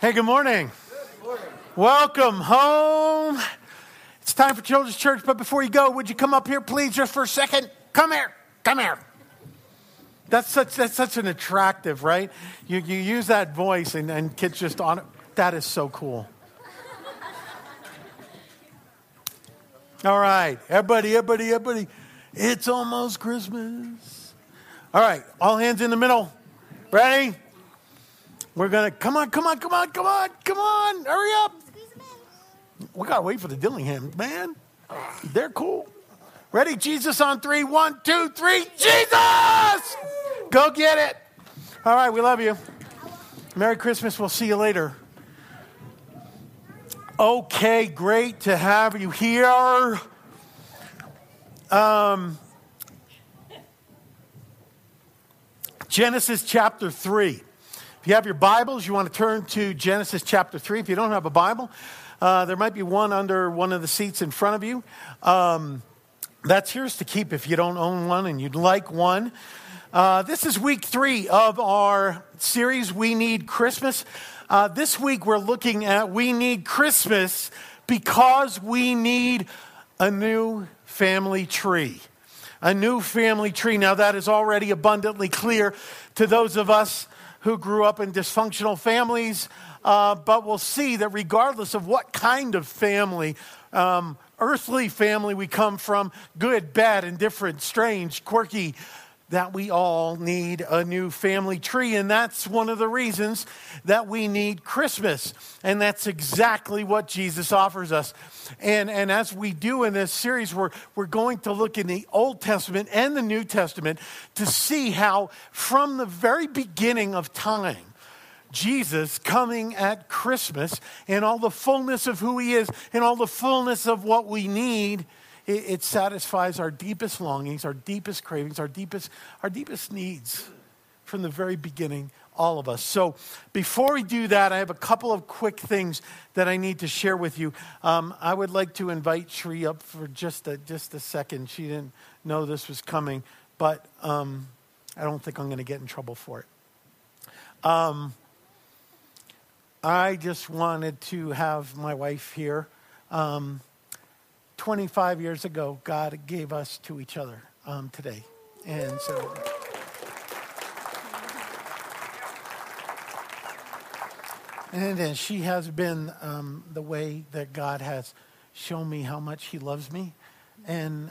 Hey, good morning. Good morning. Welcome home. It's time for Children's Church, but before you go, would you come up here, please, just for a second? Come here. Come here. That's such an attractive, right? You use that voice and kids just on it. That is so cool. All right. Everybody. It's almost Christmas. All right. All hands in the middle. Ready? We're going to, come on, hurry up. We got to wait for the Dillingham, man. They're cool. Ready? Jesus on three. 1, 2, 3. Jesus! Go get it. All right. We love you. Merry Christmas. We'll see you later. Okay. Great to have you here. Genesis chapter 3. If you have your Bibles, you want to turn to Genesis chapter 3. If you don't have a Bible, there might be one under one of the seats in front of you. That's yours to keep if you don't own one and you'd like one. This is week 3 of our series, We Need Christmas. This week we're looking at We Need Christmas because we need a new family tree. A new family tree. Now that is already abundantly clear to those of us who grew up in dysfunctional families, but we'll see that regardless of what kind of family, earthly family we come from, good, bad, indifferent, strange, quirky, that we all need a new family tree. And that's one of the reasons that we need Christmas. And that's exactly what Jesus offers us. And as we do in this series, we're going to look in the Old Testament and the New Testament to see how from the very beginning of time, Jesus coming at Christmas and all the fullness of who he is and all the fullness of what we need, it satisfies our deepest longings, our deepest cravings, our deepest needs from the very beginning, all of us. So before we do that, I have a couple of quick things that I need to share with you. I would like to invite Cherie up for just a second. She didn't know this was coming, but I don't think I'm going to get in trouble for it. I just wanted to have my wife here. 25 years ago, God gave us to each other today. And so and she has been the way that God has shown me how much he loves me and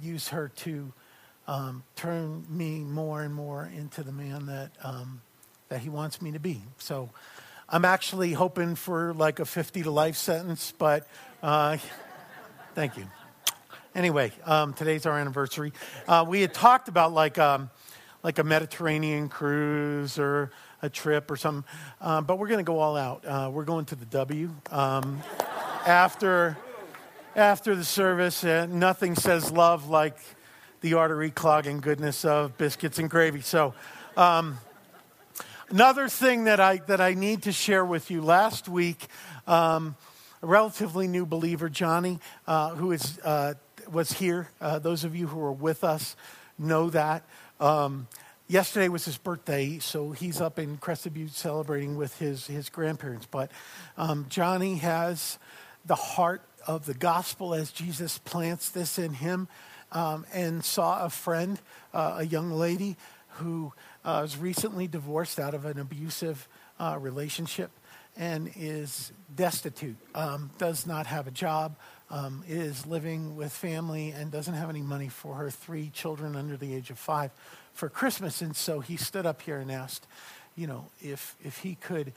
used her to turn me more and more into the man that he wants me to be. So I'm actually hoping for like a 50 to life sentence, but thank you. Anyway, today's our anniversary. We had talked about like a Mediterranean cruise or a trip or something, but we're going to go all out. We're going to the W after the service. Nothing says love like the artery clogging goodness of biscuits and gravy. So another thing that I need to share with you last week. A relatively new believer, Johnny, who was here. Those of you who were with us know that. Yesterday was his birthday, so he's up in Crested Butte celebrating with his grandparents. But Johnny has the heart of the gospel as Jesus plants this in him, and saw a friend, a young lady who was recently divorced out of an abusive relationship. And is destitute, does not have a job, is living with family, and doesn't have any money for her 3 children under the age of 5 for Christmas. And so he stood up here and asked, if he could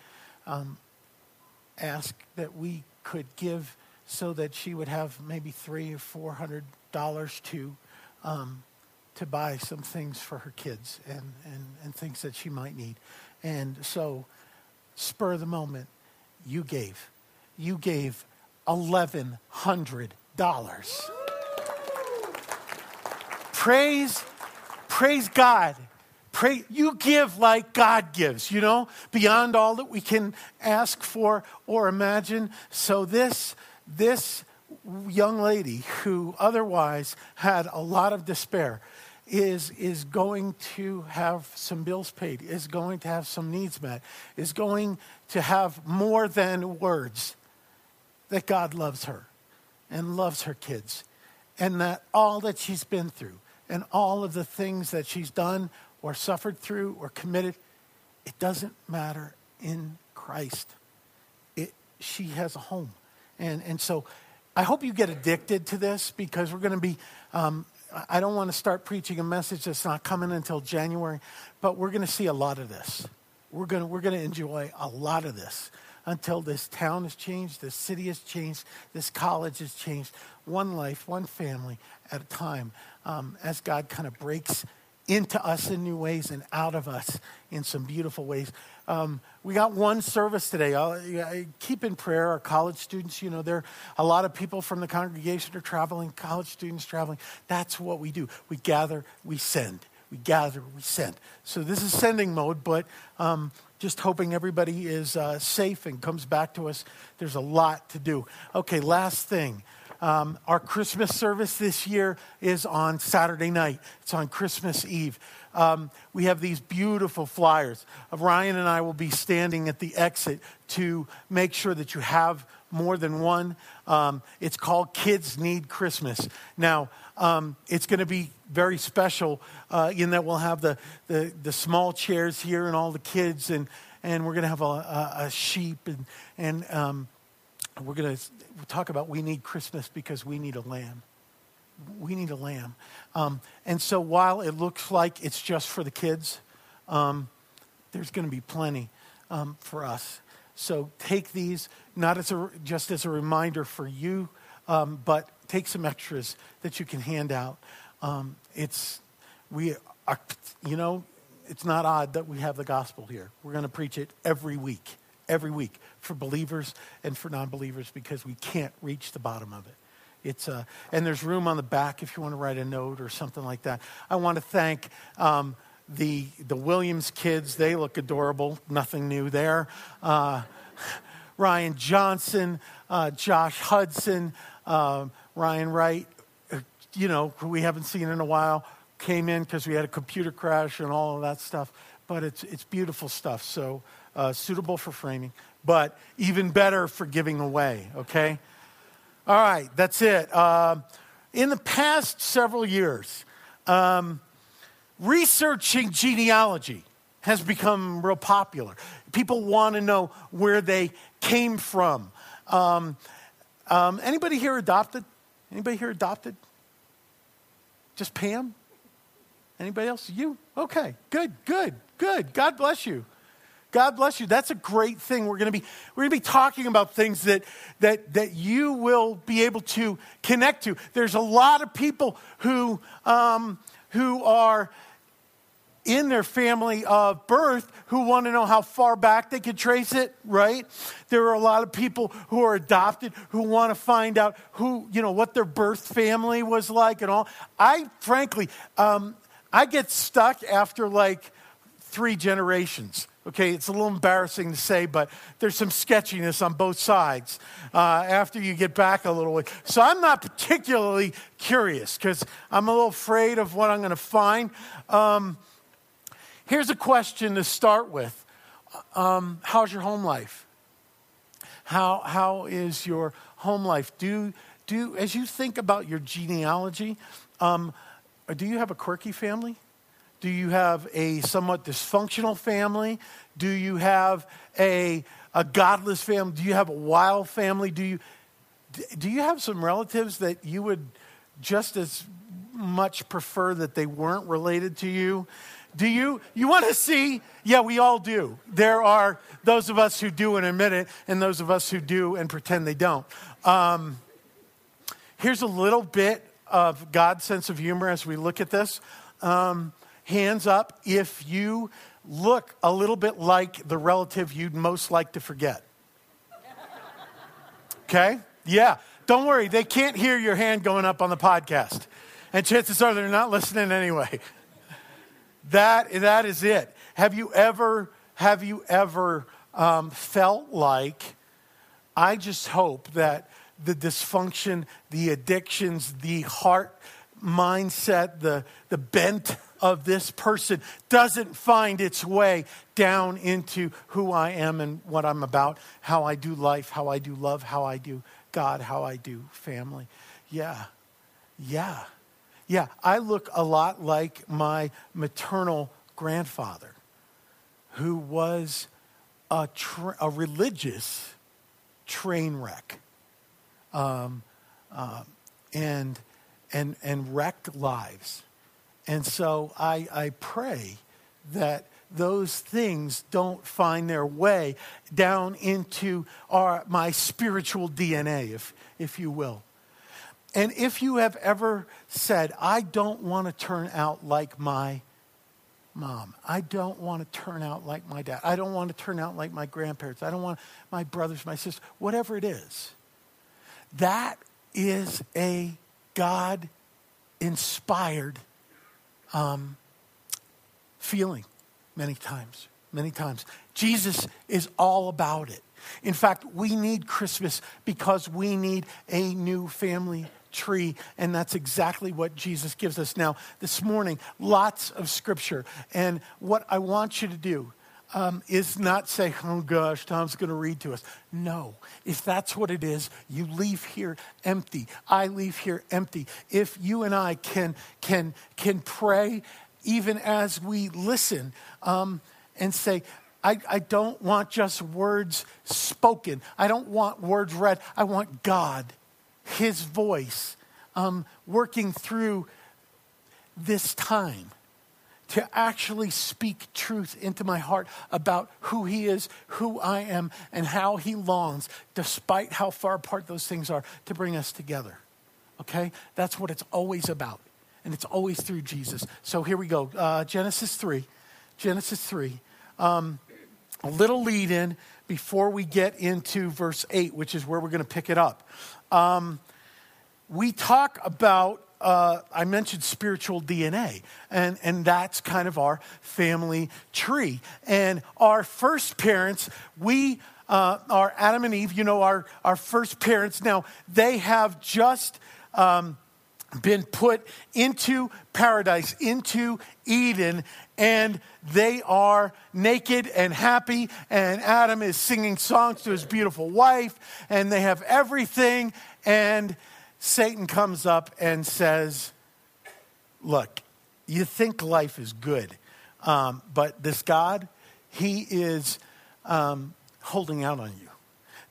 ask that we could give so that she would have maybe $300 or $400 to buy some things for her kids and things that she might need. And so, spur of the moment, you gave $1,100. Praise God. You give like God gives, beyond all that we can ask for or imagine. So this young lady who otherwise had a lot of despair is going to have some bills paid, is going to have some needs met, is going to have more than words that God loves her and loves her kids, and that all that she's been through and all of the things that she's done or suffered through or committed, it doesn't matter in Christ. She has a home. And so I hope you get addicted to this, because we're going to be, I don't want to start preaching a message that's not coming until January, but we're going to see a lot of this. We're going to enjoy a lot of this until this town is changed, this city is changed, this college is changed, one life, one family at a time, as God kind of breaks into us in new ways and out of us in some beautiful ways. We got one service today. I keep in prayer our college students. You know, there are a lot of people from the congregation are traveling, college students traveling. That's what we do. We gather, we send. We gather, we send. So this is sending mode, but just hoping everybody is safe and comes back to us. There's a lot to do. Okay, last thing. Our Christmas service this year is on Saturday night. It's on Christmas Eve. We have these beautiful flyers. Ryan and I will be standing at the exit to make sure that you have more than one. It's called Kids Need Christmas. Now, it's going to be very special in that we'll have the small chairs here and all the kids, and we're going to have a sheep and we're going to talk about we need Christmas because we need a lamb. We need a lamb. And so while it looks like it's just for the kids, there's going to be plenty for us. So take these, not as just as a reminder for you, but take some extras that you can hand out. It's not odd that we have the gospel here. We're going to preach it every week for believers and for non-believers, because we can't reach the bottom of it. And there's room on the back if you want to write a note or something like that. I want to thank the Williams kids. They look adorable. Nothing new there. Ryan Johnson, Josh Hudson, Ryan Wright, who we haven't seen in a while, came in because we had a computer crash and all of that stuff. But it's beautiful stuff. So suitable for framing, but even better for giving away, okay? All right, that's it. In the past several years, researching genealogy has become real popular. People want to know where they came from. Anybody here adopted? Anybody here adopted? Just Pam? Anybody else? You? Okay, good. God bless you. God bless you. That's a great thing. We're going to be talking about things that you will be able to connect to. There's a lot of people who are in their family of birth who want to know how far back they can trace it, right? There are a lot of people who are adopted who want to find out what their birth family was like and all. I frankly, I get stuck after like 3 generations. Okay, it's a little embarrassing to say, but there's some sketchiness on both sides after you get back a little way. So I'm not particularly curious because I'm a little afraid of what I'm going to find. Here's a question to start with. How's your home life? How is your home life? Do as you think about your genealogy, do you have a quirky family? Do you have a somewhat dysfunctional family? Do you have a godless family? Do you have a wild family? Do you have some relatives that you would just as much prefer that they weren't related to you? You want to see? Yeah, we all do. There are those of us who do and admit it, and those of us who do and pretend they don't. Here's a little bit of God's sense of humor as we look at this. Hands up if you look a little bit like the relative you'd most like to forget. Okay? Yeah. Don't worry. They can't hear your hand going up on the podcast. And chances are they're not listening anyway. That is it. Have you ever felt like, I just hope that the dysfunction, the addictions, the heart mindset, the bent of this person doesn't find its way down into who I am and what I'm about, how I do life, how I do love, how I do God, how I do family. Yeah, I look a lot like my maternal grandfather, who was a religious train wreck, and wrecked lives. And so I pray that those things don't find their way down into my spiritual DNA, if you will. And if you have ever said, I don't want to turn out like my mom. I don't want to turn out like my dad. I don't want to turn out like my grandparents. I don't want my brothers, my sisters, whatever it is. That is a God-inspired feeling many times. Jesus is all about it. In fact, we need Christmas because we need a new family tree, and that's exactly what Jesus gives us. Now, this morning, lots of scripture, and what I want you to do is not say, oh gosh, Tom's going to read to us. No, if that's what it is, you leave here empty. I leave here empty. If you and I can pray even as we listen and say, I don't want just words spoken. I don't want words read. I want God, his voice, working through this time to actually speak truth into my heart about who he is, who I am, and how he longs, despite how far apart those things are, to bring us together. Okay? That's what it's always about. And it's always through Jesus. So here we go. Genesis 3. A little lead in before we get into verse 8, which is where we're going to pick it up. We talk about, I mentioned spiritual DNA, and that's kind of our family tree. And our first parents, are Adam and Eve, our first parents. Now, they have just been put into paradise, into Eden, and they are naked and happy, and Adam is singing songs to his beautiful wife, and they have everything, and Satan comes up and says, look, you think life is good, but this God, he is holding out on you.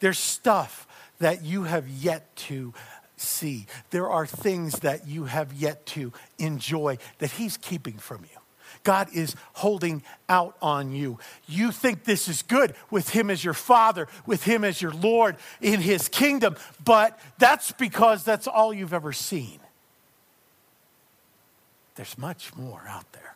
There's stuff that you have yet to see. There are things that you have yet to enjoy that he's keeping from you. God is holding out on you. You think this is good with him as your father, with him as your Lord in his kingdom, but that's because that's all you've ever seen. There's much more out there.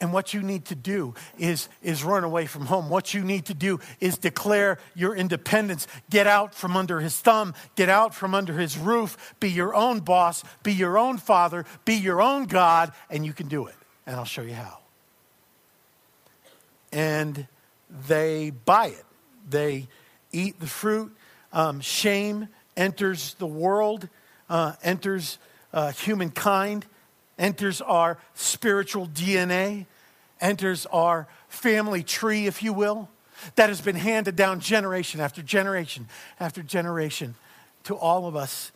And what you need to do is run away from home. What you need to do is declare your independence. Get out from under his thumb. Get out from under his roof. Be your own boss. Be your own father. Be your own God. And you can do it. And I'll show you how. And they buy it. They eat the fruit. Shame enters the world, enters humankind, enters our spiritual DNA, enters our family tree, if you will, that has been handed down generation after generation after generation to all of us.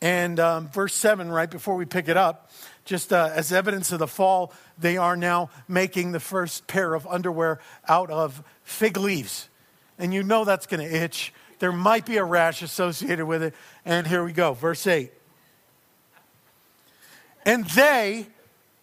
And verse 7, right before we pick it up, just as evidence of the fall, they are now making the first pair of underwear out of fig leaves. And you know that's going to itch. There might be a rash associated with it. And here we go, verse 8. And they,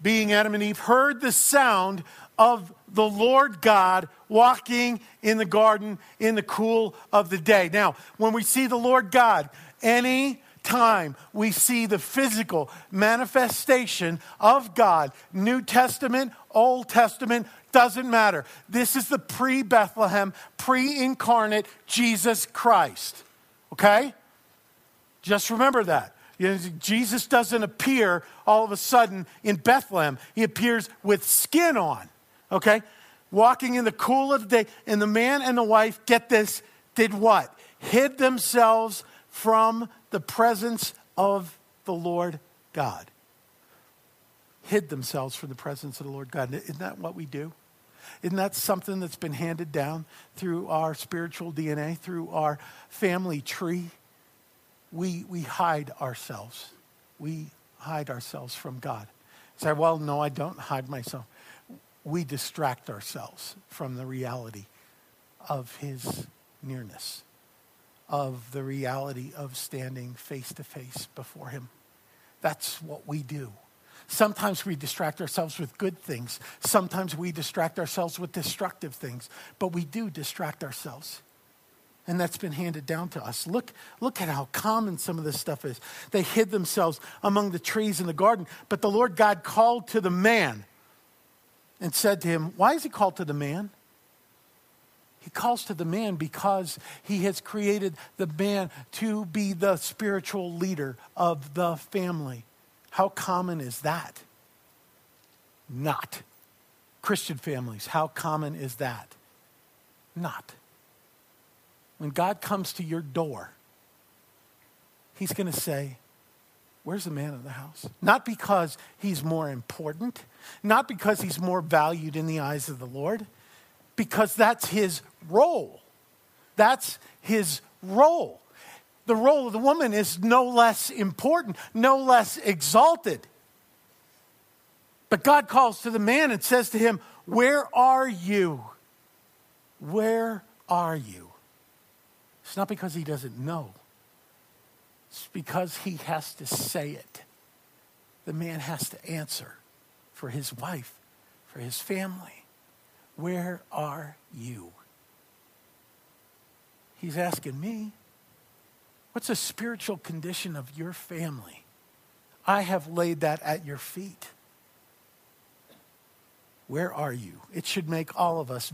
being Adam and Eve, heard the sound of the Lord God walking in the garden in the cool of the day. Now, when we see the Lord God, any time we see the physical manifestation of God, New Testament, Old Testament, doesn't matter. This is the pre-Bethlehem, pre-incarnate Jesus Christ. Okay? Just remember that. Jesus doesn't appear all of a sudden in Bethlehem. He appears with skin on, okay? Walking in the cool of the day. And the man and the wife, get this, did what? Hid themselves from the presence of the Lord God. hid themselves from the presence of the Lord God. Isn't that what we do? Isn't that something that's been handed down through our spiritual DNA, through our family tree? We hide ourselves. We hide ourselves from God. You say, well, no, I don't hide myself. We distract ourselves from the reality of his nearness, of the reality of standing face to face before him. That's what we do. Sometimes we distract ourselves with good things. Sometimes we distract ourselves with destructive things, but we do distract ourselves. And that's been handed down to us. Look at how common some of this stuff is. They hid themselves among the trees in the garden, but the Lord God called to the man and said to him, why is he called to the man? He calls to the man because he has created the man to be the spiritual leader of the family. How common is that? Not. Christian families, how common is that? Not. When God comes to your door, he's going to say, where's the man of the house? Not because he's more important, not because he's more valued in the eyes of the Lord, because that's his role. That's his role. The role of the woman is no less important, no less exalted. But God calls to the man and says to him, where are you? Where are you? It's not because he doesn't know. It's because he has to say it. The man has to answer for his wife, for his family. Where are you? He's asking me, what's the spiritual condition of your family? I have laid that at your feet. Where are you? It should make all of us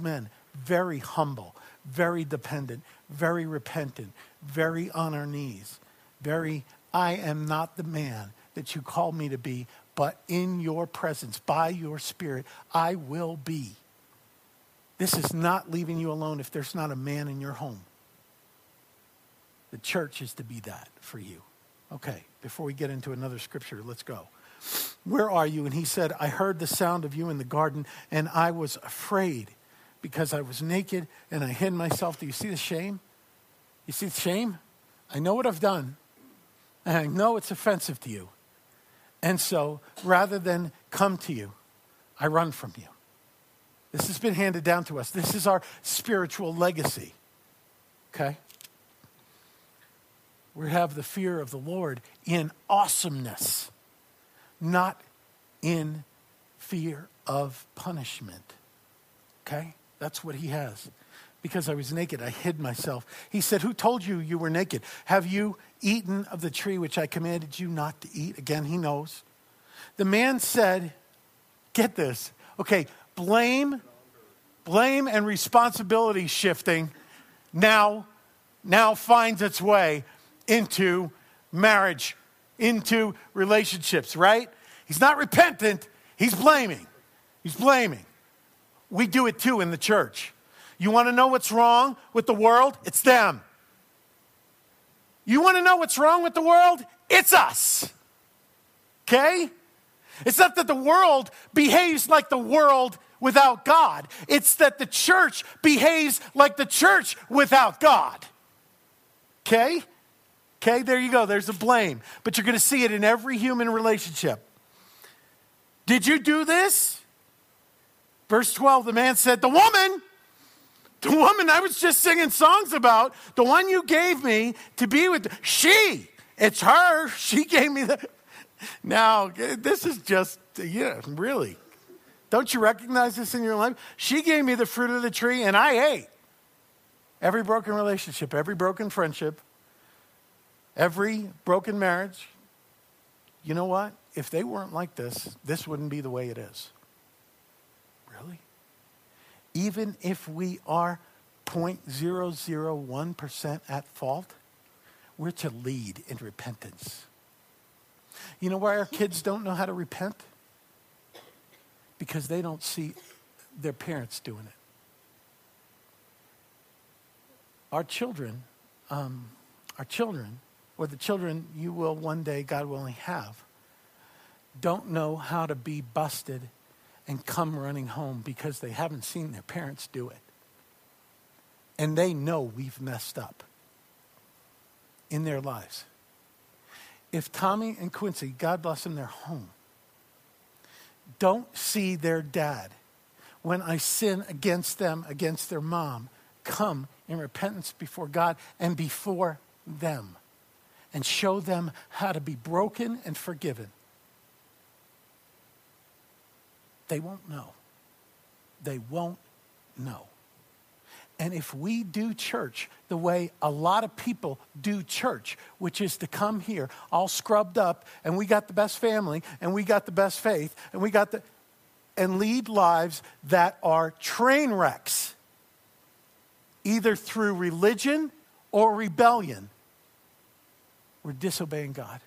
men, very humble, very dependent, very repentant, very on our knees, I am not the man that you call me to be, but in your presence, by your spirit, I will be. This is not leaving you alone if there's not a man in your home. The church is to be that for you. Okay, before we get into another scripture, let's go. Where are you? And he said, I heard the sound of you in the garden, and I was afraid because I was naked and I hid myself. Do you see the shame? You see the shame? I know what I've done, and I know it's offensive to you. And so, rather than come to you, I run from you. This has been handed down to us. This is our spiritual legacy, okay? We have the fear of the Lord in awesomeness, not in fear of punishment, okay? That's what he has. Because I was naked, I hid myself. He said, who told you you were naked? Have you eaten of the tree which I commanded you not to eat? Again, he knows. The man said, get this. Okay, blame and responsibility shifting now finds its way into marriage, into relationships, right? He's not repentant, he's blaming. He's blaming. We do it too in the church. You want to know what's wrong with the world? It's them. You want to know what's wrong with the world? It's us. Okay? It's not that the world behaves like the world without God. It's that the church behaves like the church without God. Okay? Okay, there you go. There's the blame. But you're going to see it in every human relationship. Did you do this? Verse 12, the man said, the woman I was just singing songs about, the one you gave me to be with, she gave me the, now this is just, yeah, really. Don't you recognize this in your life? She gave me the fruit of the tree and I ate. Every broken relationship, every broken friendship, every broken marriage. You know what? If they weren't like this, this wouldn't be the way it is. Really? Even if we are 0.001% at fault, we're to lead in repentance. You know why our kids don't know how to repent? Because they don't see their parents doing it. Our children, or the children you will one day, God willing, have, don't know how to be busted and come running home because they haven't seen their parents do it. And they know we've messed up in their lives. If Tommy and Quincy, God bless them, they're home, don't see their dad when I sin against them, against their mom, come in repentance before God and before them and show them how to be broken and forgiven, they won't know. They won't know. And if we do church the way a lot of people do church, which is to come here all scrubbed up and we got the best family and we got the best faith and we got the, and lead lives that are train wrecks, either through religion or rebellion, we're disobeying God.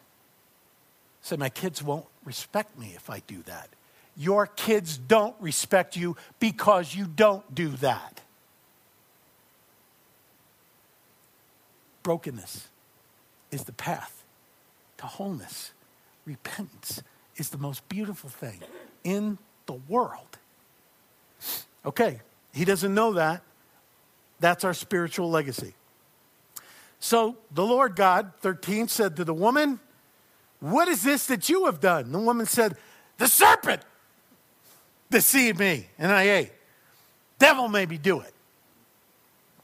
So my kids won't respect me if I do that. Your kids don't respect you because you don't do that. Brokenness is the path to wholeness. Repentance is the most beautiful thing in the world. Okay, he doesn't know that. That's our spiritual legacy. So the Lord God, 13, said to the woman, "What is this that you have done?" The woman said, "The serpent deceived me and I ate. Devil made me do it."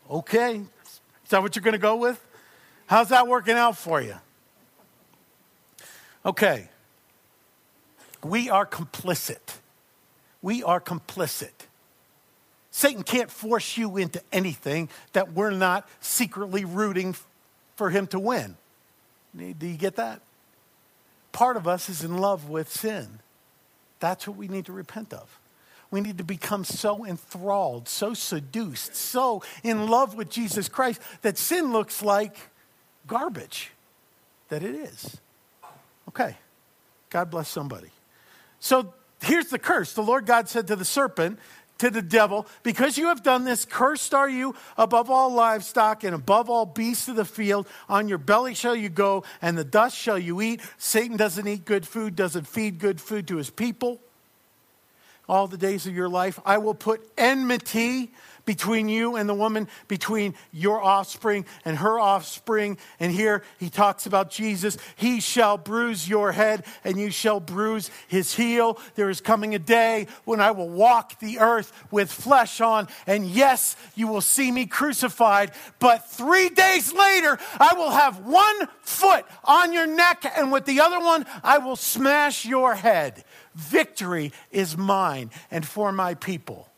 Okay, is that what you're going to go with? How's that working out for you? Okay. We are complicit. We are complicit. Satan can't force you into anything that we're not secretly rooting for him to win. Do you get that? Part of us is in love with sin. That's what we need to repent of. We need to become so enthralled, so seduced, so in love with Jesus Christ that sin looks like garbage, that it is. Okay, God bless somebody. So here's the curse. The Lord God said to the serpent, to the devil, "Because you have done this, cursed are you above all livestock and above all beasts of the field. On your belly shall you go, and the dust shall you eat." Satan doesn't eat good food, doesn't feed good food to his people. All the days of your life, I will put enmity between you and the woman, between your offspring and her offspring. And here he talks about Jesus. He shall bruise your head and you shall bruise his heel. There is coming a day when I will walk the earth with flesh on. And yes, you will see me crucified. But 3 days later, I will have one foot on your neck and with the other one, I will smash your head. Victory is mine and for my people.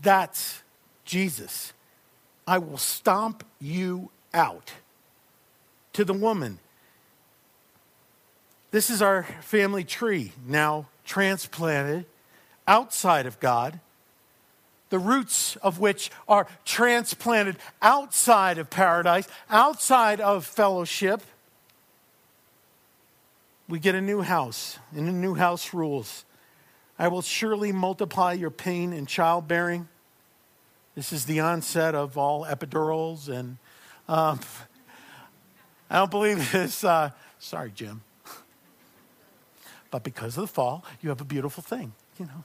That's Jesus. I will stomp you out. To the woman, this is our family tree now transplanted outside of God, the roots of which are transplanted outside of paradise, outside of fellowship. We get a new house, and the new house rules. I will surely multiply your pain in childbearing. This is the onset of all epidurals, and I don't believe this. Sorry, Jim. But because of the fall, you have a beautiful thing, you know.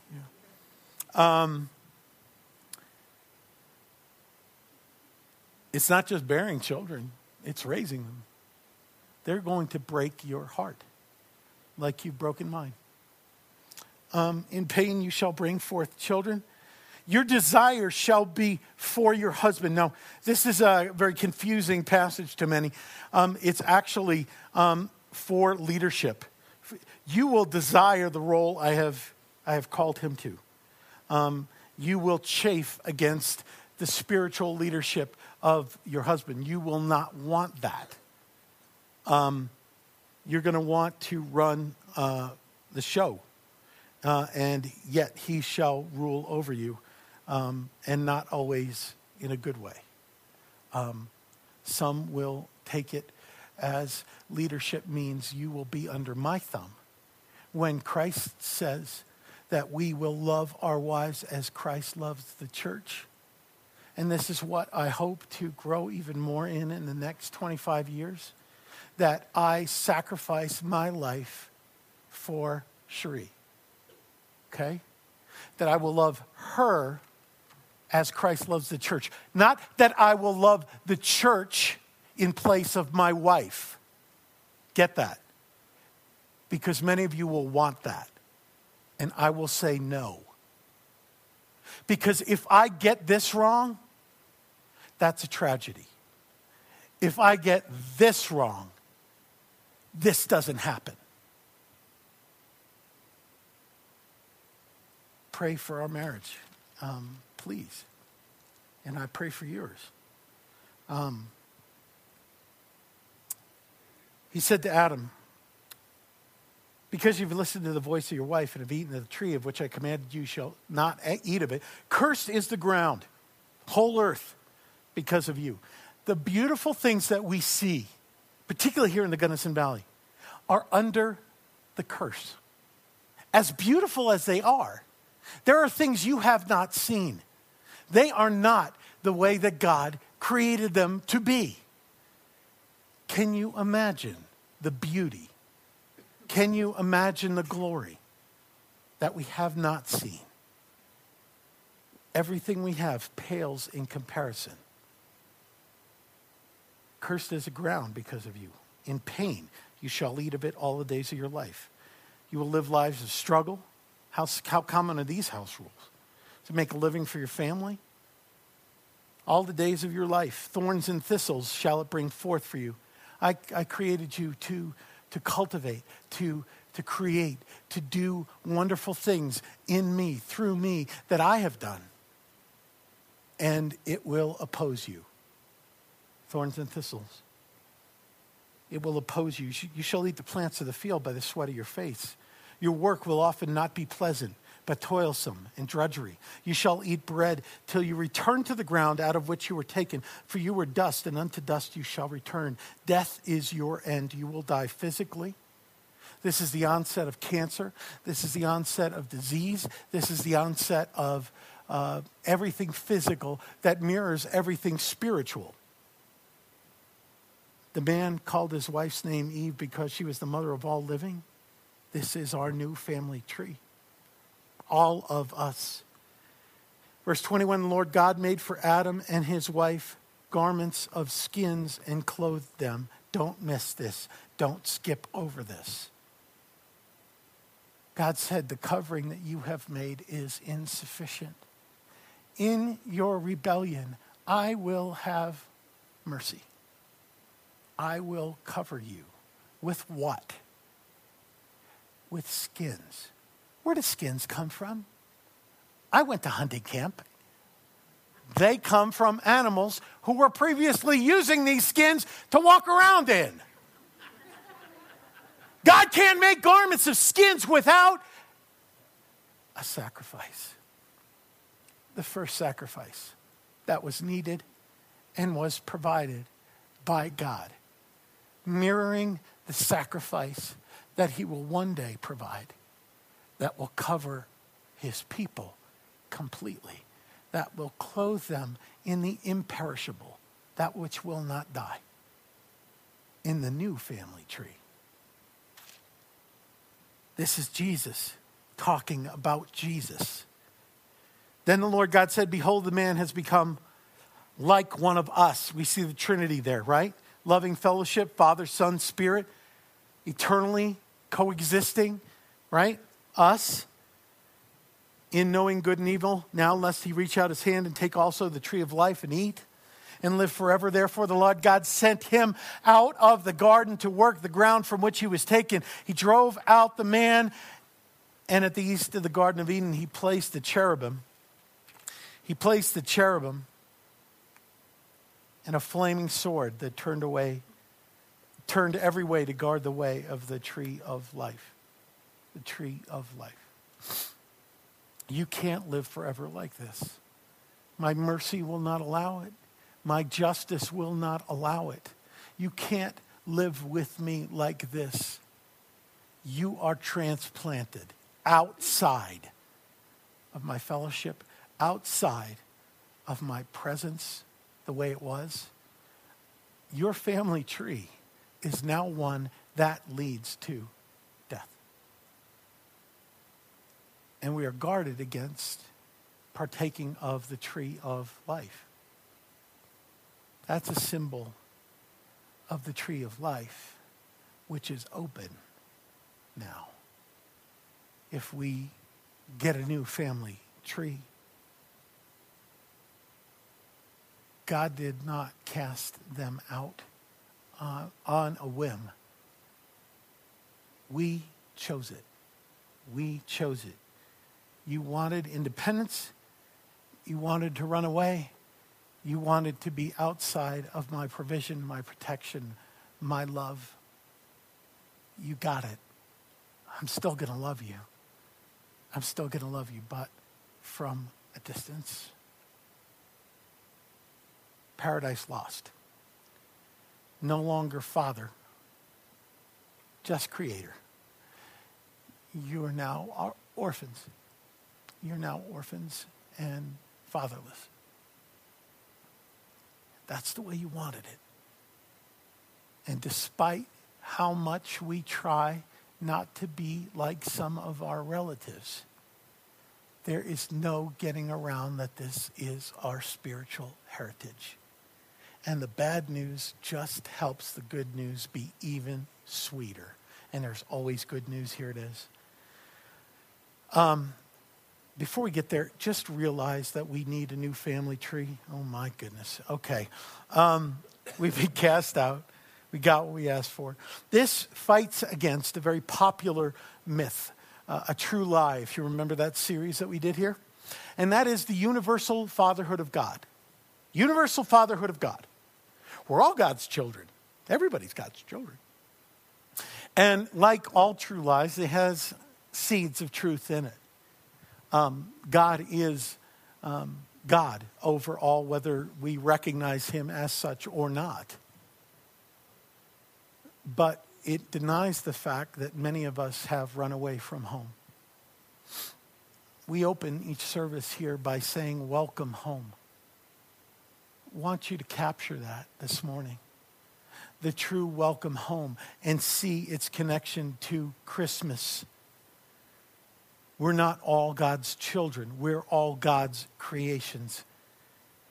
Yeah. It's not just bearing children, it's raising them. They're going to break your heart like you've broken mine. In pain you shall bring forth children. Your desire shall be for your husband. Now, this is a very confusing passage to many. It's actually for leadership. You will desire the role I have called him to. You will chafe against the spiritual leadership of your husband. You will not want that. You're going to want to run the show. And yet he shall rule over you, and not always in a good way. Some will take it as leadership means you will be under my thumb, when Christ says that we will love our wives as Christ loves the church. And this is what I hope to grow even more in the next 25 years. that I sacrifice my life for Cherie, okay? That I will love her as Christ loves the church. Not that I will love the church in place of my wife. Get that? Because many of you will want that. And I will say no. Because if I get this wrong, that's a tragedy. If I get this wrong, this doesn't happen. Pray for our marriage, please. And I pray for yours. He said to Adam, because you've listened to the voice of your wife and have eaten of the tree of which I commanded you shall not eat of it, cursed is the ground, whole earth, because of you. The beautiful things that we see, particularly here in the Gunnison Valley, are under the curse. As beautiful as they are, there are things you have not seen. They are not the way that God created them to be. Can you imagine the beauty? Can you imagine the glory that we have not seen? Everything we have pales in comparison. Cursed is the ground because of you. In pain, you shall eat of it all the days of your life. You will live lives of struggle. How common are these house rules? To make a living for your family? All the days of your life, thorns and thistles shall it bring forth for you. I created you to cultivate, to create, to do wonderful things in me, through me, that I have done. And it will oppose you. Thorns and thistles. It will oppose you. You shall eat the plants of the field by the sweat of your face. Your work will often not be pleasant, but toilsome and drudgery. You shall eat bread till you return to the ground out of which you were taken, for you were dust, and unto dust you shall return. Death is your end. You will die physically. This is the onset of cancer. This is the onset of disease. This is the onset of everything physical that mirrors everything spiritual. The man called his wife's name Eve because she was the mother of all living. This is our new family tree. All of us. Verse 21, the Lord God made for Adam and his wife garments of skins and clothed them. Don't miss this. Don't skip over this. God said the covering that you have made is insufficient. In your rebellion, I will have mercy. I will cover you. With what? With skins. Where do skins come from? I went to hunting camp. They come from animals who were previously using these skins to walk around in. God can't make garments of skins without a sacrifice. The first sacrifice that was needed and was provided by God, mirroring the sacrifice that he will one day provide, that will cover his people completely, that will clothe them in the imperishable, that which will not die, in the new family tree. This is Jesus talking about Jesus. Then the Lord God said, behold, the man has become like one of us. We see the Trinity there, right? Loving fellowship, Father, Son, Spirit, eternally coexisting, right? Us, in knowing good and evil, now lest he reach out his hand and take also the tree of life and eat and live forever. Therefore, the Lord God sent him out of the garden to work the ground from which he was taken. He drove out the man, and at the east of the Garden of Eden, he placed the cherubim. He placed the cherubim and a flaming sword that turned every way to guard the way of the tree of life. The tree of life. You can't live forever like this. My mercy will not allow it. My justice will not allow it. You can't live with me like this. You are transplanted outside of my fellowship, outside of my presence, the way it was. Your family tree is now one that leads to death. And we are guarded against partaking of the tree of life. That's a symbol of the tree of life, which is open now. If we get a new family tree, God did not cast them out on a whim. We chose it. We chose it. You wanted independence. You wanted to run away. You wanted to be outside of my provision, my protection, my love. You got it. I'm still going to love you. I'm still going to love you, but from a distance. Paradise lost. No longer Father, just Creator. You are now orphans. You're now orphans and fatherless. That's the way you wanted it. And despite how much we try not to be like some of our relatives, there is no getting around that this is our spiritual heritage. And the bad news just helps the good news be even sweeter. And there's always good news. Here it is. Before we get there, just realize that we need a new family tree. Oh, my goodness. Okay. We've been cast out. We got what we asked for. This fights against a very popular myth, a true lie, if you remember that series that we did here. And that is the universal fatherhood of God. Universal fatherhood of God. We're all God's children. Everybody's God's children. And like all true lies, it has seeds of truth in it. God is God over all, whether we recognize him as such or not. But it denies the fact that many of us have run away from home. We open each service here by saying, welcome home. I want you to capture that this morning. The true welcome home, and see its connection to Christmas. We're not all God's children. We're all God's creations.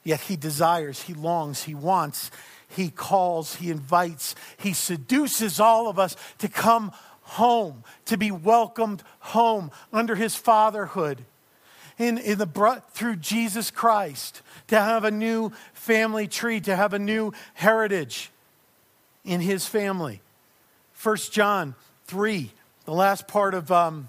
Yet he desires, he longs, he wants, he calls, he invites, he seduces all of us to come home, to be welcomed home under his fatherhood through Jesus Christ, to have a new family tree, to have a new heritage in his family. 1 John 3, the last part of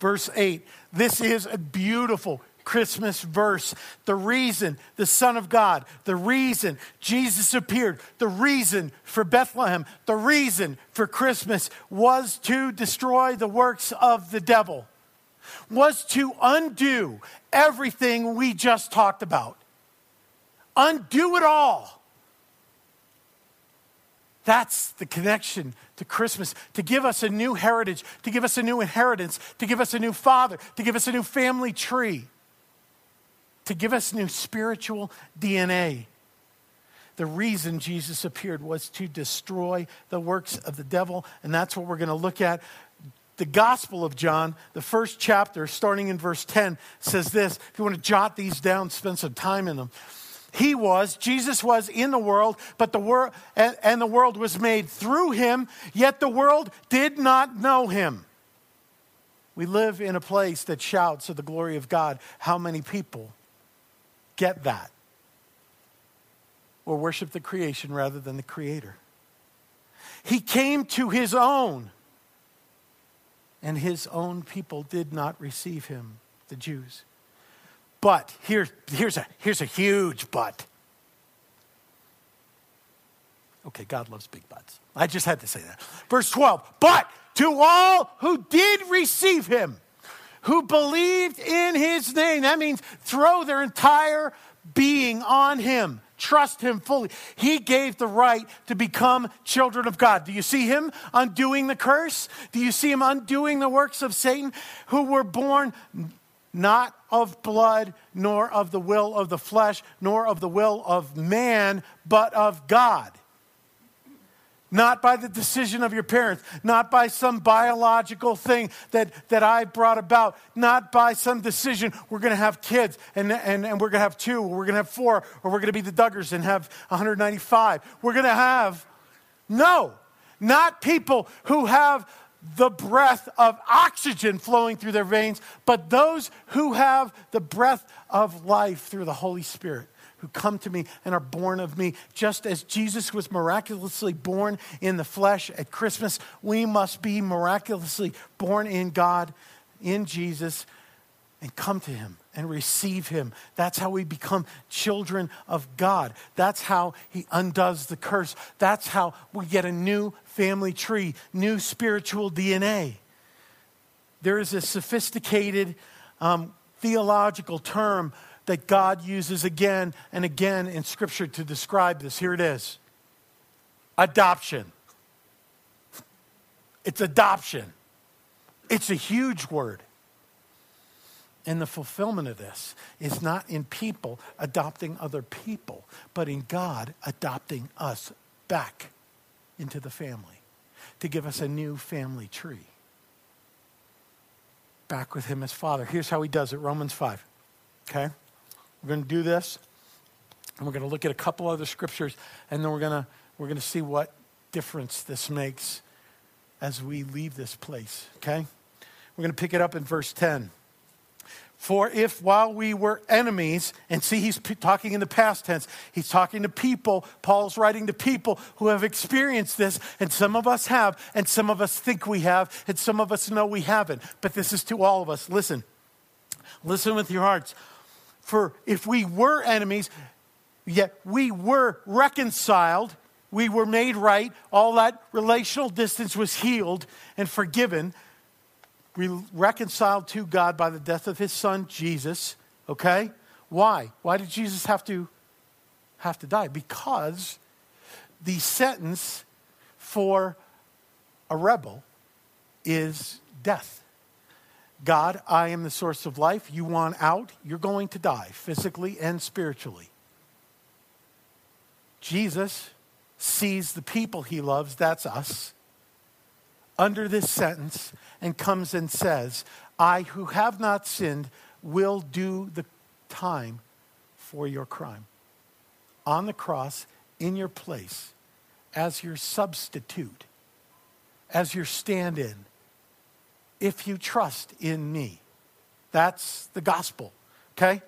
Verse 8, this is a beautiful Christmas verse. The reason the Son of God, the reason Jesus appeared, the reason for Bethlehem, the reason for Christmas was to destroy the works of the devil, was to undo everything we just talked about. Undo it all. That's the connection to Christmas, to give us a new heritage, to give us a new inheritance, to give us a new father, to give us a new family tree, to give us new spiritual DNA. The reason Jesus appeared was to destroy the works of the devil, and that's what we're going to look at. The Gospel of John, the first chapter, starting in verse 10, says this. If you want to jot these down, spend some time in them. Jesus was in the world, but the world was made through him, yet the world did not know him. We live in a place that shouts of the glory of God. How many people get that? Or worship the creation rather than the Creator. He came to his own, and his own people did not receive him, the Jews. But, here's a huge but. Okay, God loves big buts. I just had to say that. Verse 12, but to all who did receive him, who believed in his name, that means throw their entire being on him, trust him fully. He gave the right to become children of God. Do you see him undoing the curse? Do you see him undoing the works of Satan, who were born not of blood, nor of the will of the flesh, nor of the will of man, but of God. Not by the decision of your parents, not by some biological thing that I brought about, not by some decision we're going to have kids and we're going to have 2, or we're going to have 4, or we're going to be the Duggars and have 195. We're going to have, no, not people who have the breath of oxygen flowing through their veins, but those who have the breath of life through the Holy Spirit, who come to me and are born of me. Just as Jesus was miraculously born in the flesh at Christmas, we must be miraculously born in God, in Jesus, and come to him and receive him. That's how we become children of God. That's how he undoes the curse. That's how we get a new family tree, new spiritual DNA. There is a sophisticated theological term that God uses again and again in Scripture to describe this. Here it is. Adoption. It's adoption. It's a huge word. And the fulfillment of this is not in people adopting other people, but in God adopting us back into the family to give us a new family tree. Back with him as Father. Here's how he does it, Romans 5. Okay? We're going to do this, and we're going to look at a couple other scriptures, and then we're going to see what difference this makes as we leave this place, okay? We're going to pick it up in verse 10. For if while we were enemies, and see, he's talking in the past tense. He's talking to people. Paul's writing to people who have experienced this, and some of us have, and some of us think we have, and some of us know we haven't. But this is to all of us. Listen. Listen with your hearts. For if we were enemies, yet we were reconciled, we were made right, all that relational distance was healed and forgiven, we reconciled to God by the death of his son, Jesus, okay? Why? Why did Jesus have to die? Because the sentence for a rebel is death. God, I am the source of life. You want out, you're going to die physically and spiritually. Jesus sees the people he loves, that's us, under this sentence and comes and says, I who have not sinned will do the time for your crime. On the cross, in your place, as your substitute, as your stand-in, if you trust in me. That's the gospel, okay?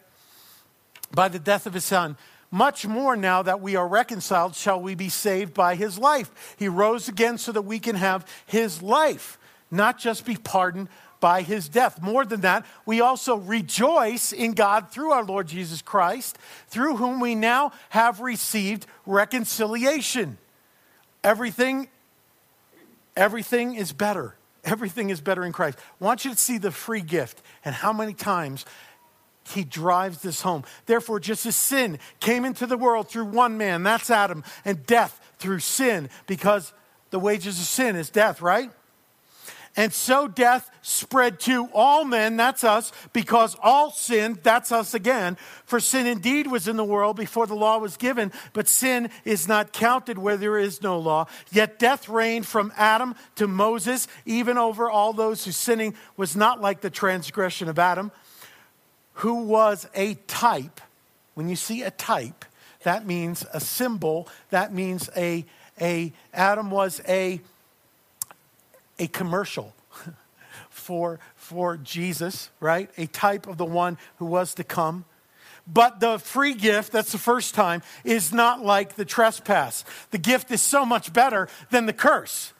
By the death of his son, much more now that we are reconciled, shall we be saved by his life. He rose again so that we can have his life, not just be pardoned by his death. More than that, we also rejoice in God through our Lord Jesus Christ, through whom we now have received reconciliation. Everything is better. Everything is better in Christ. I want you to see the free gift and how many times he drives this home. Therefore, just as sin came into the world through one man, that's Adam, and death through sin, because the wages of sin is death, right? And so death spread to all men, that's us, because all sinned, that's us again. For sin indeed was in the world before the law was given, but sin is not counted where there is no law. Yet death reigned from Adam to Moses, even over all those whose sinning was not like the transgression of Adam, who was a type. When you see a type, that means a symbol, that means Adam was a commercial for Jesus, right? A type of the one who was to come. But the free gift, that's the first time, is not like the trespass. The gift is so much better than the curse.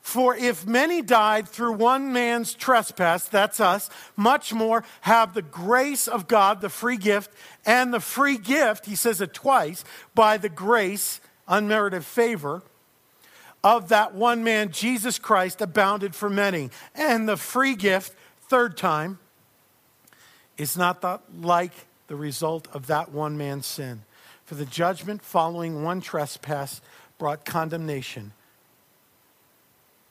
For if many died through one man's trespass, that's us, much more have the grace of God, the free gift, and the free gift, he says it twice, by the grace, unmerited favor, of that one man, Jesus Christ, abounded for many. And the free gift, third time, is not like the result of that one man's sin. For the judgment following one trespass brought condemnation,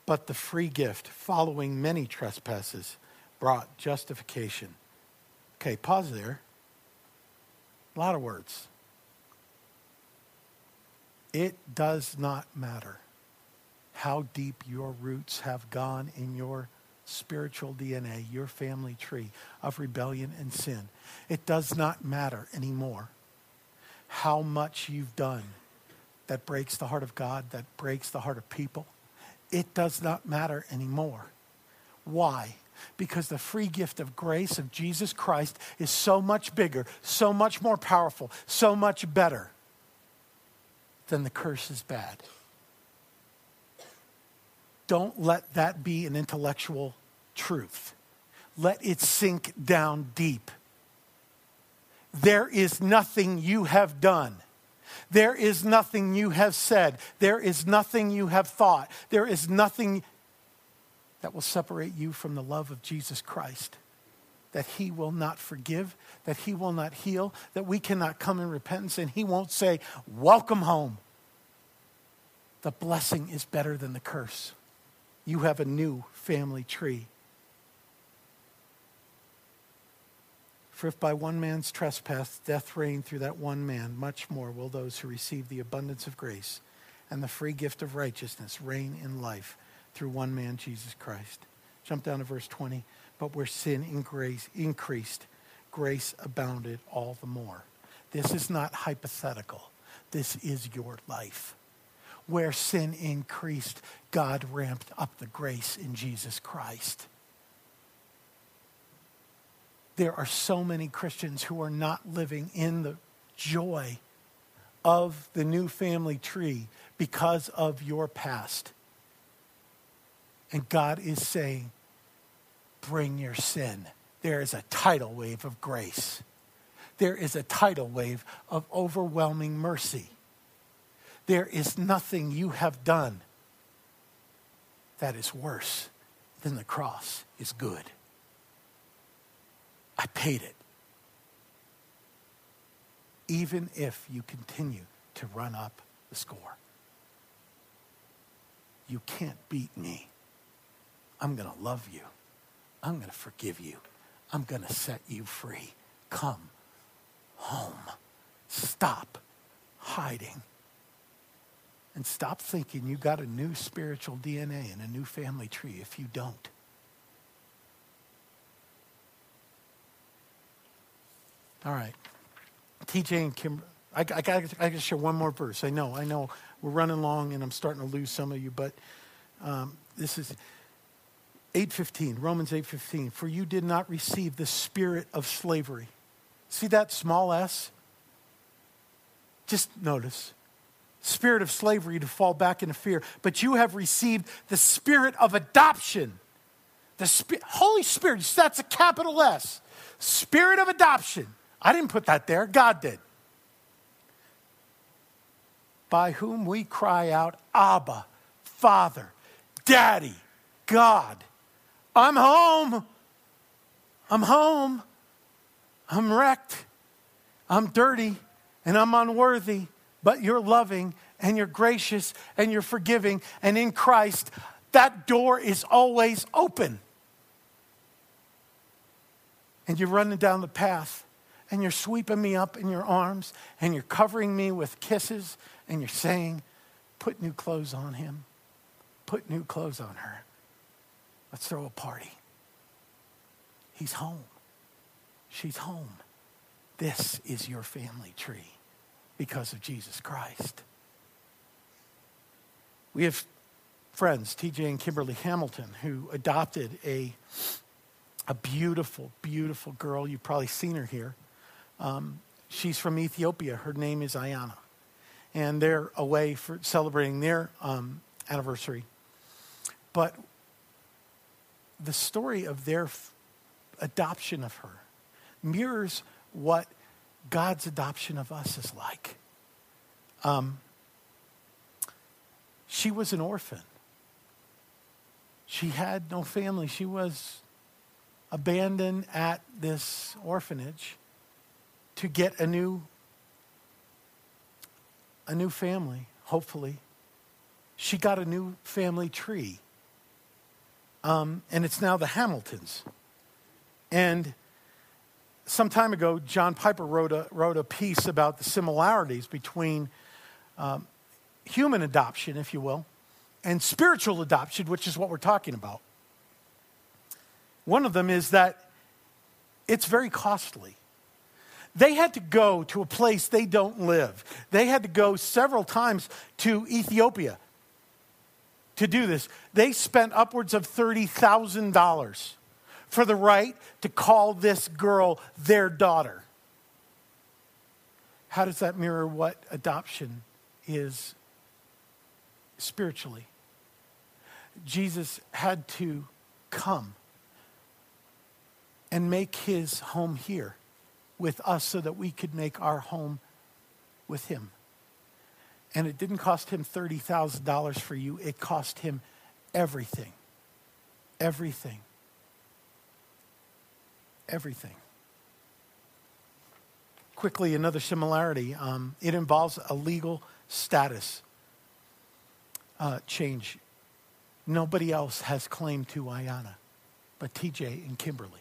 but the free gift following many trespasses brought justification. Okay, pause there. A lot of words. It does not matter how deep your roots have gone in your spiritual DNA, your family tree of rebellion and sin. It does not matter anymore how much you've done that breaks the heart of God, that breaks the heart of people. It does not matter anymore. Why? Because the free gift of grace of Jesus Christ is so much bigger, so much more powerful, so much better than the curse is bad. Don't let that be an intellectual truth. Let it sink down deep. There is nothing you have done. There is nothing you have said. There is nothing you have thought. There is nothing that will separate you from the love of Jesus Christ, that he will not forgive, that he will not heal, that we cannot come in repentance, and he won't say, welcome home. The blessing is better than the curse. You have a new family tree. For if by one man's trespass death reigned through that one man, much more will those who receive the abundance of grace and the free gift of righteousness reign in life through one man, Jesus Christ. Jump down to verse 20. But where sin increased, grace abounded all the more. This is not hypothetical. This is your life. Where sin increased, God ramped up the grace in Jesus Christ. There are so many Christians who are not living in the joy of the new family tree because of your past. And God is saying, bring your sin. There is a tidal wave of grace. There is a tidal wave of overwhelming mercy. There is nothing you have done that is worse than the cross is good. I paid it. Even if you continue to run up the score. You can't beat me. I'm going to love you. I'm going to forgive you. I'm going to set you free. Come home. Stop hiding. And stop thinking you got a new spiritual DNA and a new family tree if you don't. All right. TJ and Kimberly, I got to share one more verse. I know, we're running long and I'm starting to lose some of you, but this is 8:15, Romans 8:15. For you did not receive the spirit of slavery. See that small s? Just notice. Spirit of slavery to fall back into fear. But you have received the spirit of adoption. Holy Spirit, that's a capital S. Spirit of adoption. I didn't put that there. God did. By whom we cry out, Abba, Father, Daddy, God. I'm home. I'm home. I'm wrecked. I'm dirty and I'm unworthy. But you're loving and you're gracious and you're forgiving. And in Christ, that door is always open. And you're running down the path and you're sweeping me up in your arms and you're covering me with kisses and you're saying, put new clothes on him. Put new clothes on her. Let's throw a party. He's home. She's home. This is your family tree. Because of Jesus Christ. We have friends, TJ and Kimberly Hamilton, who adopted a beautiful, beautiful girl. You've probably seen her here. She's from Ethiopia. Her name is Ayana. And they're away for celebrating their anniversary. But the story of their adoption of her mirrors what God's adoption of us is like. She was an orphan. She had no family. She was abandoned at this orphanage to get a new family, hopefully. She got a new family tree. And it's now the Hamiltons. And some time ago, John Piper wrote a piece about the similarities between human adoption, if you will, and spiritual adoption, which is what we're talking about. One of them is that it's very costly. They had to go to a place they don't live. They had to go several times to Ethiopia to do this. They spent upwards of $30,000 for the right to call this girl their daughter. How does that mirror what adoption is spiritually? Jesus had to come and make his home here with us so that we could make our home with him. And it didn't cost him $30,000 for you. It cost him everything. Everything. Everything. Quickly, another similarity. It involves a legal status change. Nobody else has claim to Ayana but TJ and Kimberly.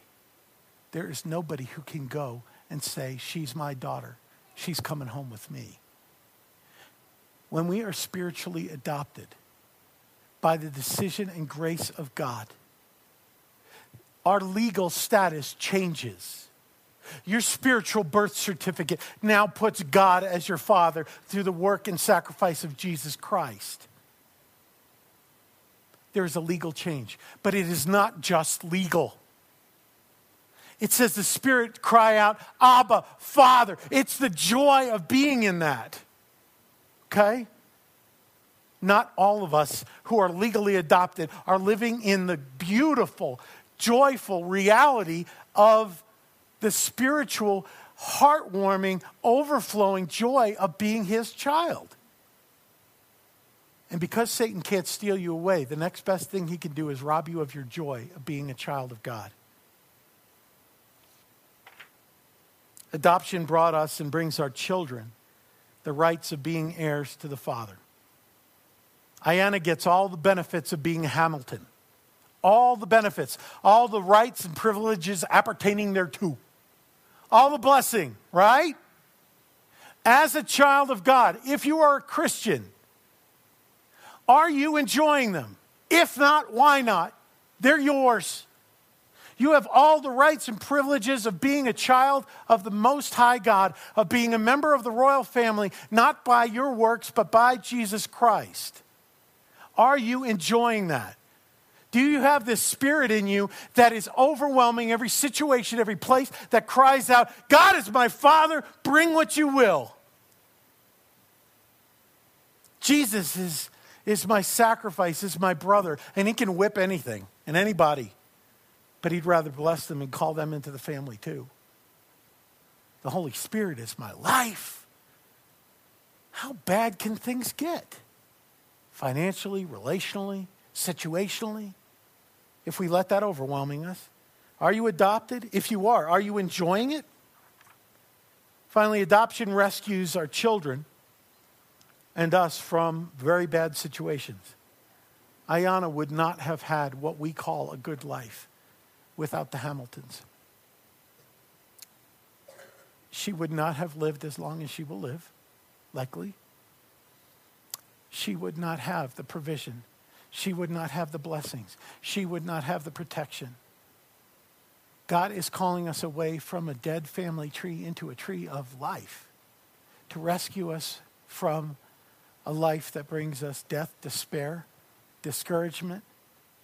There is nobody who can go and say, she's my daughter. She's coming home with me. When we are spiritually adopted by the decision and grace of God, our legal status changes. Your spiritual birth certificate now puts God as your father through the work and sacrifice of Jesus Christ. There is a legal change, but it is not just legal. It says the Spirit cry out, Abba, Father. It's the joy of being in that. Okay? Not all of us who are legally adopted are living in the beautiful, joyful reality of the spiritual, heartwarming, overflowing joy of being his child. And because Satan can't steal you away, the next best thing he can do is rob you of your joy of being a child of God. Adoption brought us and brings our children the rights of being heirs to the Father. Ayana gets all the benefits of being Hamilton. All the benefits, all the rights and privileges appertaining thereto. All the blessing, right? As a child of God, if you are a Christian, are you enjoying them? If not, why not? They're yours. You have all the rights and privileges of being a child of the Most High God, of being a member of the royal family, not by your works, but by Jesus Christ. Are you enjoying that? Do you have this spirit in you that is overwhelming every situation, every place, that cries out, God is my Father, bring what you will. Jesus is my sacrifice, is my brother, and he can whip anything and anybody, but he'd rather bless them and call them into the family too. The Holy Spirit is my life. How bad can things get? Financially, relationally, situationally? If we let that overwhelming us. Are you adopted? If you are you enjoying it? Finally, adoption rescues our children and us from very bad situations. Ayana would not have had what we call a good life without the Hamiltons. She would not have lived as long as she will live, likely. She would not have the provision. She would not have the blessings. She would not have the protection. God is calling us away from a dead family tree into a tree of life to rescue us from a life that brings us death, despair, discouragement,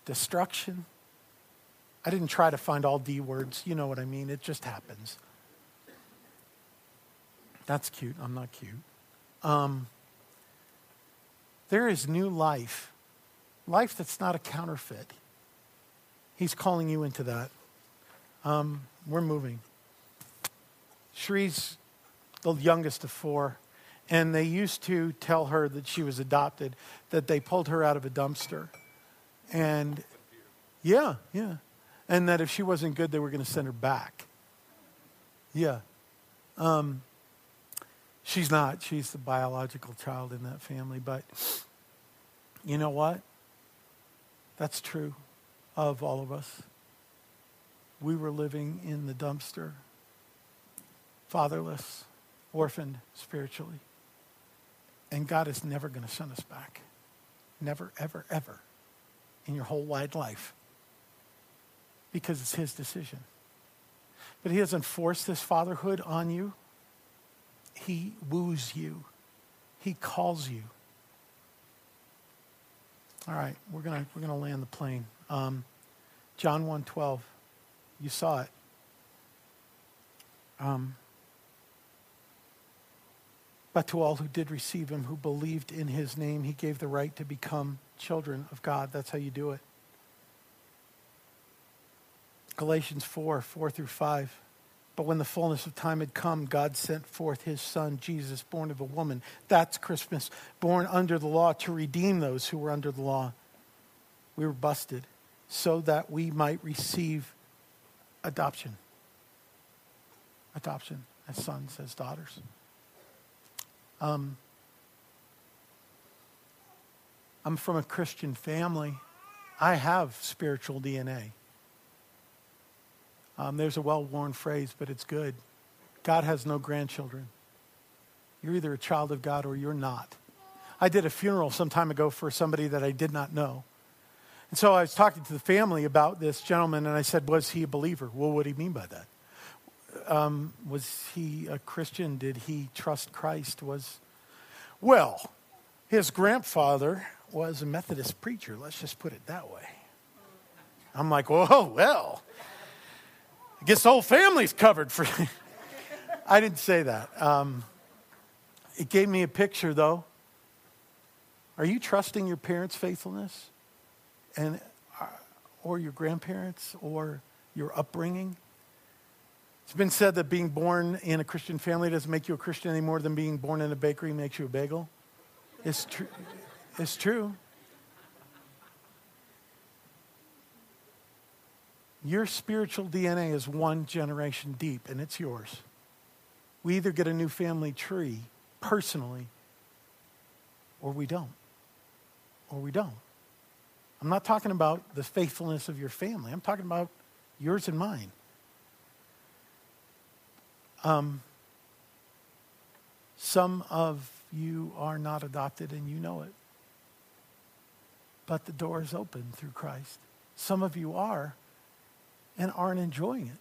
destruction. I didn't try to find all D words. You know what I mean. It just happens. That's cute. I'm not cute. There is new life. Life that's not a counterfeit. He's calling you into that. We're moving. Cherie's the youngest of four, and they used to tell her that she was adopted, that they pulled her out of a dumpster. And yeah. And that if she wasn't good, they were going to send her back. Yeah. She's not. She's the biological child in that family. But you know what? That's true of all of us. We were living in the dumpster, fatherless, orphaned spiritually. And God is never going to send us back. Never, ever, ever in your whole wide life, because it's his decision. But he doesn't force this fatherhood on you. He woos you. He calls you. All right, we're gonna land the plane. John 1:12, you saw it. But to all who did receive him, who believed in his name, he gave the right to become children of God. That's how you do it. Galatians 4:4-5. But when the fullness of time had come, God sent forth his son, Jesus, born of a woman. That's Christmas. Born under the law to redeem those who were under the law. We were busted so that we might receive adoption. Adoption as sons, as daughters. I'm from a Christian family. I have spiritual DNA. There's a well-worn phrase, but it's good. God has no grandchildren. You're either a child of God or you're not. I did a funeral some time ago for somebody that I did not know. And so I was talking to the family about this gentleman, and I said, was he a believer? Well, what do you mean by that? Was he a Christian? Did he trust Christ? Well, his grandfather was a Methodist preacher. Let's just put it that way. I'm like, whoa, well. I guess the whole family's covered for you. I didn't say that. It gave me a picture, though. Are you trusting your parents' faithfulness, and or your grandparents, or your upbringing? It's been said that being born in a Christian family doesn't make you a Christian any more than being born in a bakery makes you a bagel. It's true. It's true. Your spiritual DNA is one generation deep, and it's yours. We either get a new family tree personally, or we don't. I'm not talking about the faithfulness of your family. I'm talking about yours and mine. Some of you are not adopted, and you know it. But the door is open through Christ. Some of you are, and aren't enjoying it.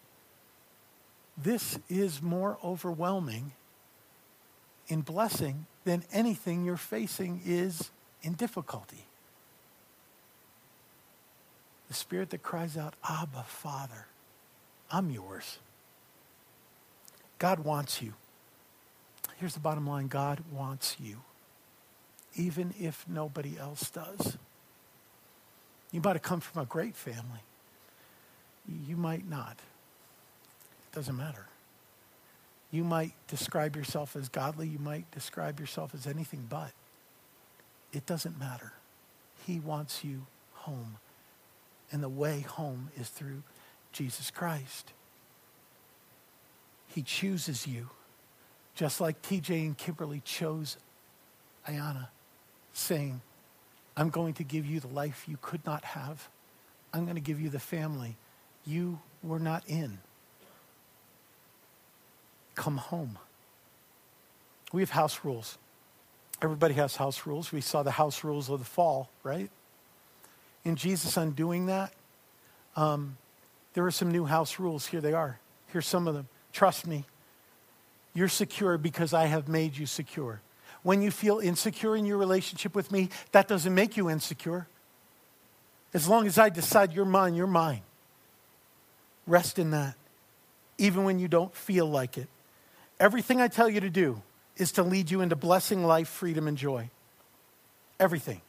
This is more overwhelming in blessing than anything you're facing is in difficulty. The spirit that cries out, Abba, Father, I'm yours. God wants you. Here's the bottom line. God wants you, even if nobody else does. You might have come from a great family. You might not. It doesn't matter. You might describe yourself as godly. You might describe yourself as anything but. It doesn't matter. He wants you home. And the way home is through Jesus Christ. He chooses you. Just like TJ and Kimberly chose Ayana, saying, I'm going to give you the life you could not have. I'm going to give you the family you were not in. Come home. We have house rules. Everybody has house rules. We saw the house rules of the fall, right? In Jesus undoing that, there are some new house rules. Here they are. Here's some of them. Trust me. You're secure because I have made you secure. When you feel insecure in your relationship with me, that doesn't make you insecure. As long as I decide you're mine, you're mine. Rest in that, even when you don't feel like it. Everything I tell you to do is to lead you into blessing, life, freedom, and joy. Everything.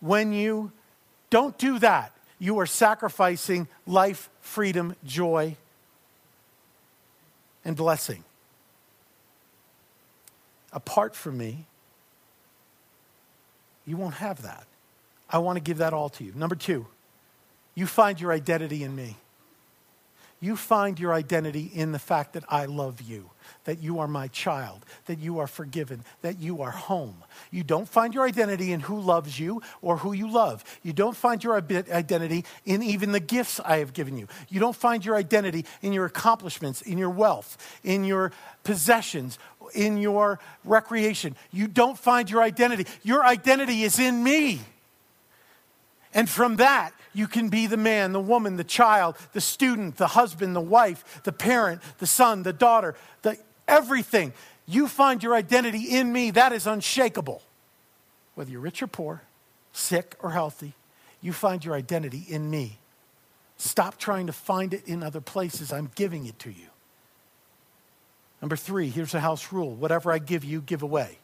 When you don't do that, you are sacrificing life, freedom, joy, and blessing. Apart from me, you won't have that. I want to give that all to you. Number two. You find your identity in me. You find your identity in the fact that I love you, that you are my child, that you are forgiven, that you are home. You don't find your identity in who loves you or who you love. You don't find your identity in even the gifts I have given you. You don't find your identity in your accomplishments, in your wealth, in your possessions, in your recreation. You don't find your identity. Your identity is in me. And from that, you can be the man, the woman, the child, the student, the husband, the wife, the parent, the son, the daughter, the everything. You find your identity in me. That is unshakable. Whether you're rich or poor, sick or healthy, you find your identity in me. Stop trying to find it in other places. I'm giving it to you. Number 3, here's a house rule. Whatever I give you, give away.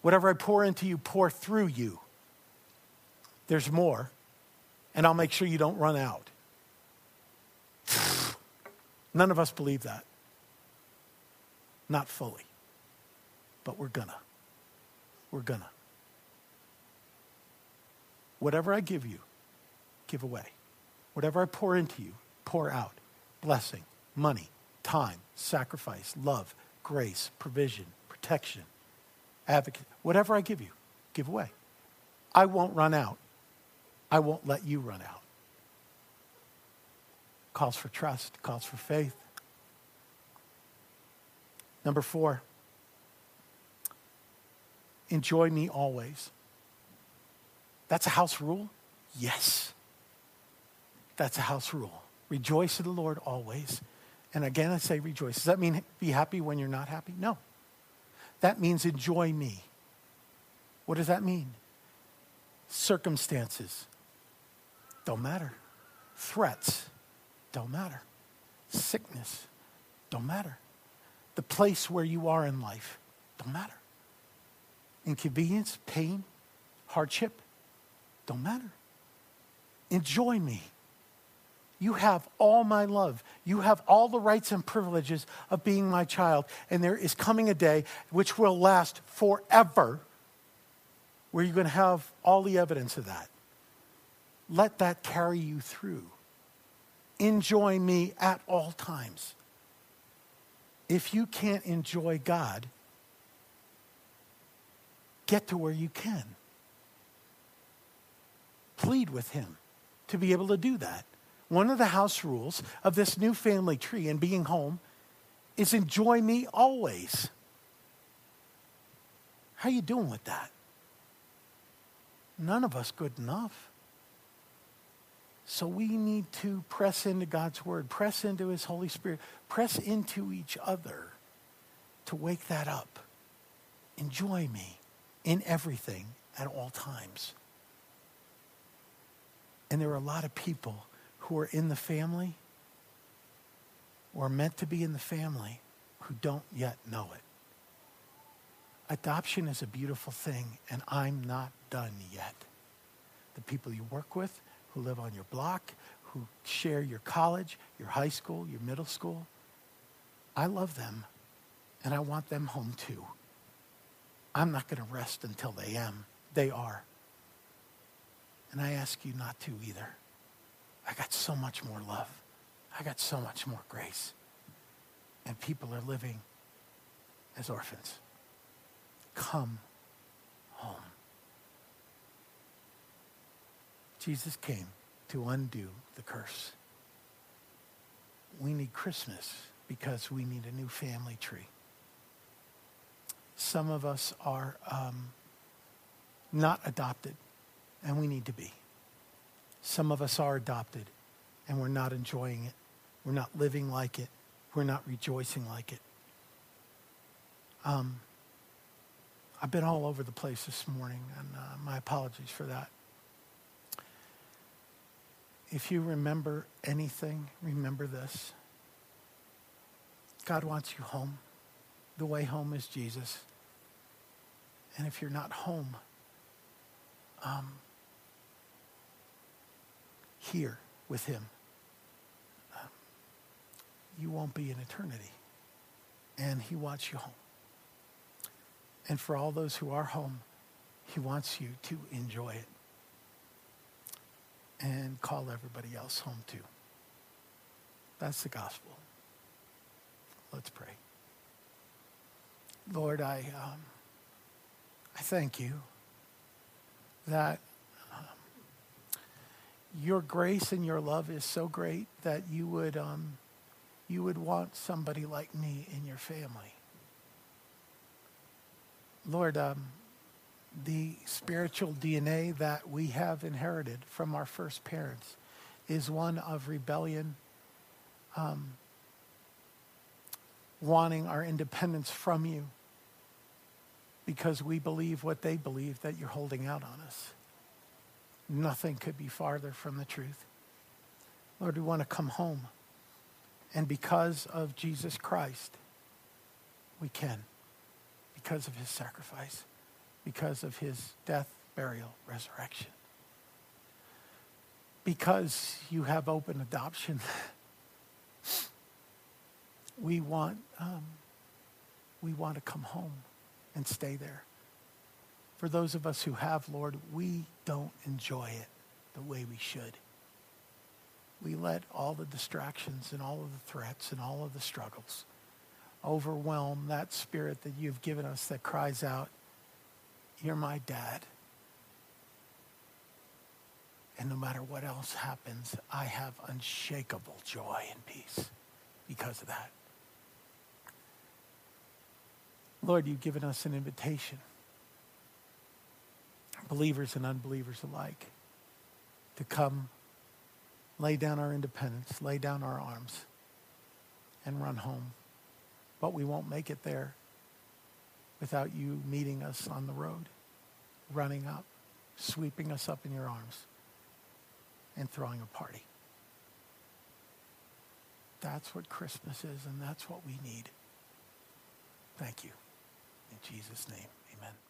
Whatever I pour into you, pour through you. There's more, and I'll make sure you don't run out. None of us believe that. Not fully. But we're gonna. We're gonna. Whatever I give you, give away. Whatever I pour into you, pour out. Blessing, money, time, sacrifice, love, grace, provision, protection, advocate. Whatever I give you, give away. I won't run out. I won't let you run out. Calls for trust, calls for faith. Number 4, enjoy me always. That's a house rule? Yes. That's a house rule. Rejoice in the Lord always. And again, I say rejoice. Does that mean be happy when you're not happy? No. That means enjoy me. What does that mean? Circumstances don't matter. Threats don't matter. Sickness don't matter. The place where you are in life don't matter. Inconvenience, pain, hardship don't matter. Enjoy me. You have all my love. You have all the rights and privileges of being my child. And there is coming a day which will last forever where you're going to have all the evidence of that. Let that carry you through. Enjoy me at all times. If you can't enjoy God, get to where you can. Plead with him to be able to do that. One of the house rules of this new family tree and being home is enjoy me always. How are you doing with that? None of us good enough. So we need to press into God's word, press into his Holy Spirit, press into each other to wake that up. Enjoy me in everything at all times. And there are a lot of people who are in the family or meant to be in the family who don't yet know it. Adoption is a beautiful thing, and I'm not done yet. The people you work with, who live on your block, who share your college, your high school, your middle school, I love them, and I want them home too. I'm not going to rest until they are. And I ask you not to either. I got so much more love. I got so much more grace. And people are living as orphans. Come home. Jesus came to undo the curse. We need Christmas because we need a new family tree. Some of us are not adopted, and we need to be. Some of us are adopted, and we're not enjoying it. We're not living like it. We're not rejoicing like it. I've been all over the place this morning, and my apologies for that. If you remember anything, remember this. God wants you home. The way home is Jesus. And if you're not home, here with him, you won't be in eternity. And he wants you home. And for all those who are home, he wants you to enjoy it and call everybody else home too. That's the gospel. Let's pray. Lord, I thank you that your grace and your love is so great that you would want somebody like me in your family. Lord, the spiritual DNA that we have inherited from our first parents is one of rebellion, wanting our independence from you because we believe what they believe that you're holding out on us. Nothing could be farther from the truth. Lord, we want to come home. And because of Jesus Christ, we can. Because of his sacrifice. Because of his death, burial, resurrection. Because you have open adoption. We want to come home and stay there. For those of us who have, Lord, we don't enjoy it the way we should. We let all the distractions and all of the threats and all of the struggles overwhelm that spirit that you've given us that cries out, "You're my dad. And no matter what else happens, I have unshakable joy and peace because of that." Lord, you've given us an invitation, believers and unbelievers alike, to come lay down our independence, lay down our arms, and run home. But we won't make it there without you meeting us on the road, running up, sweeping us up in your arms, and throwing a party. That's what Christmas is, and that's what we need. Thank you. In Jesus' name, amen.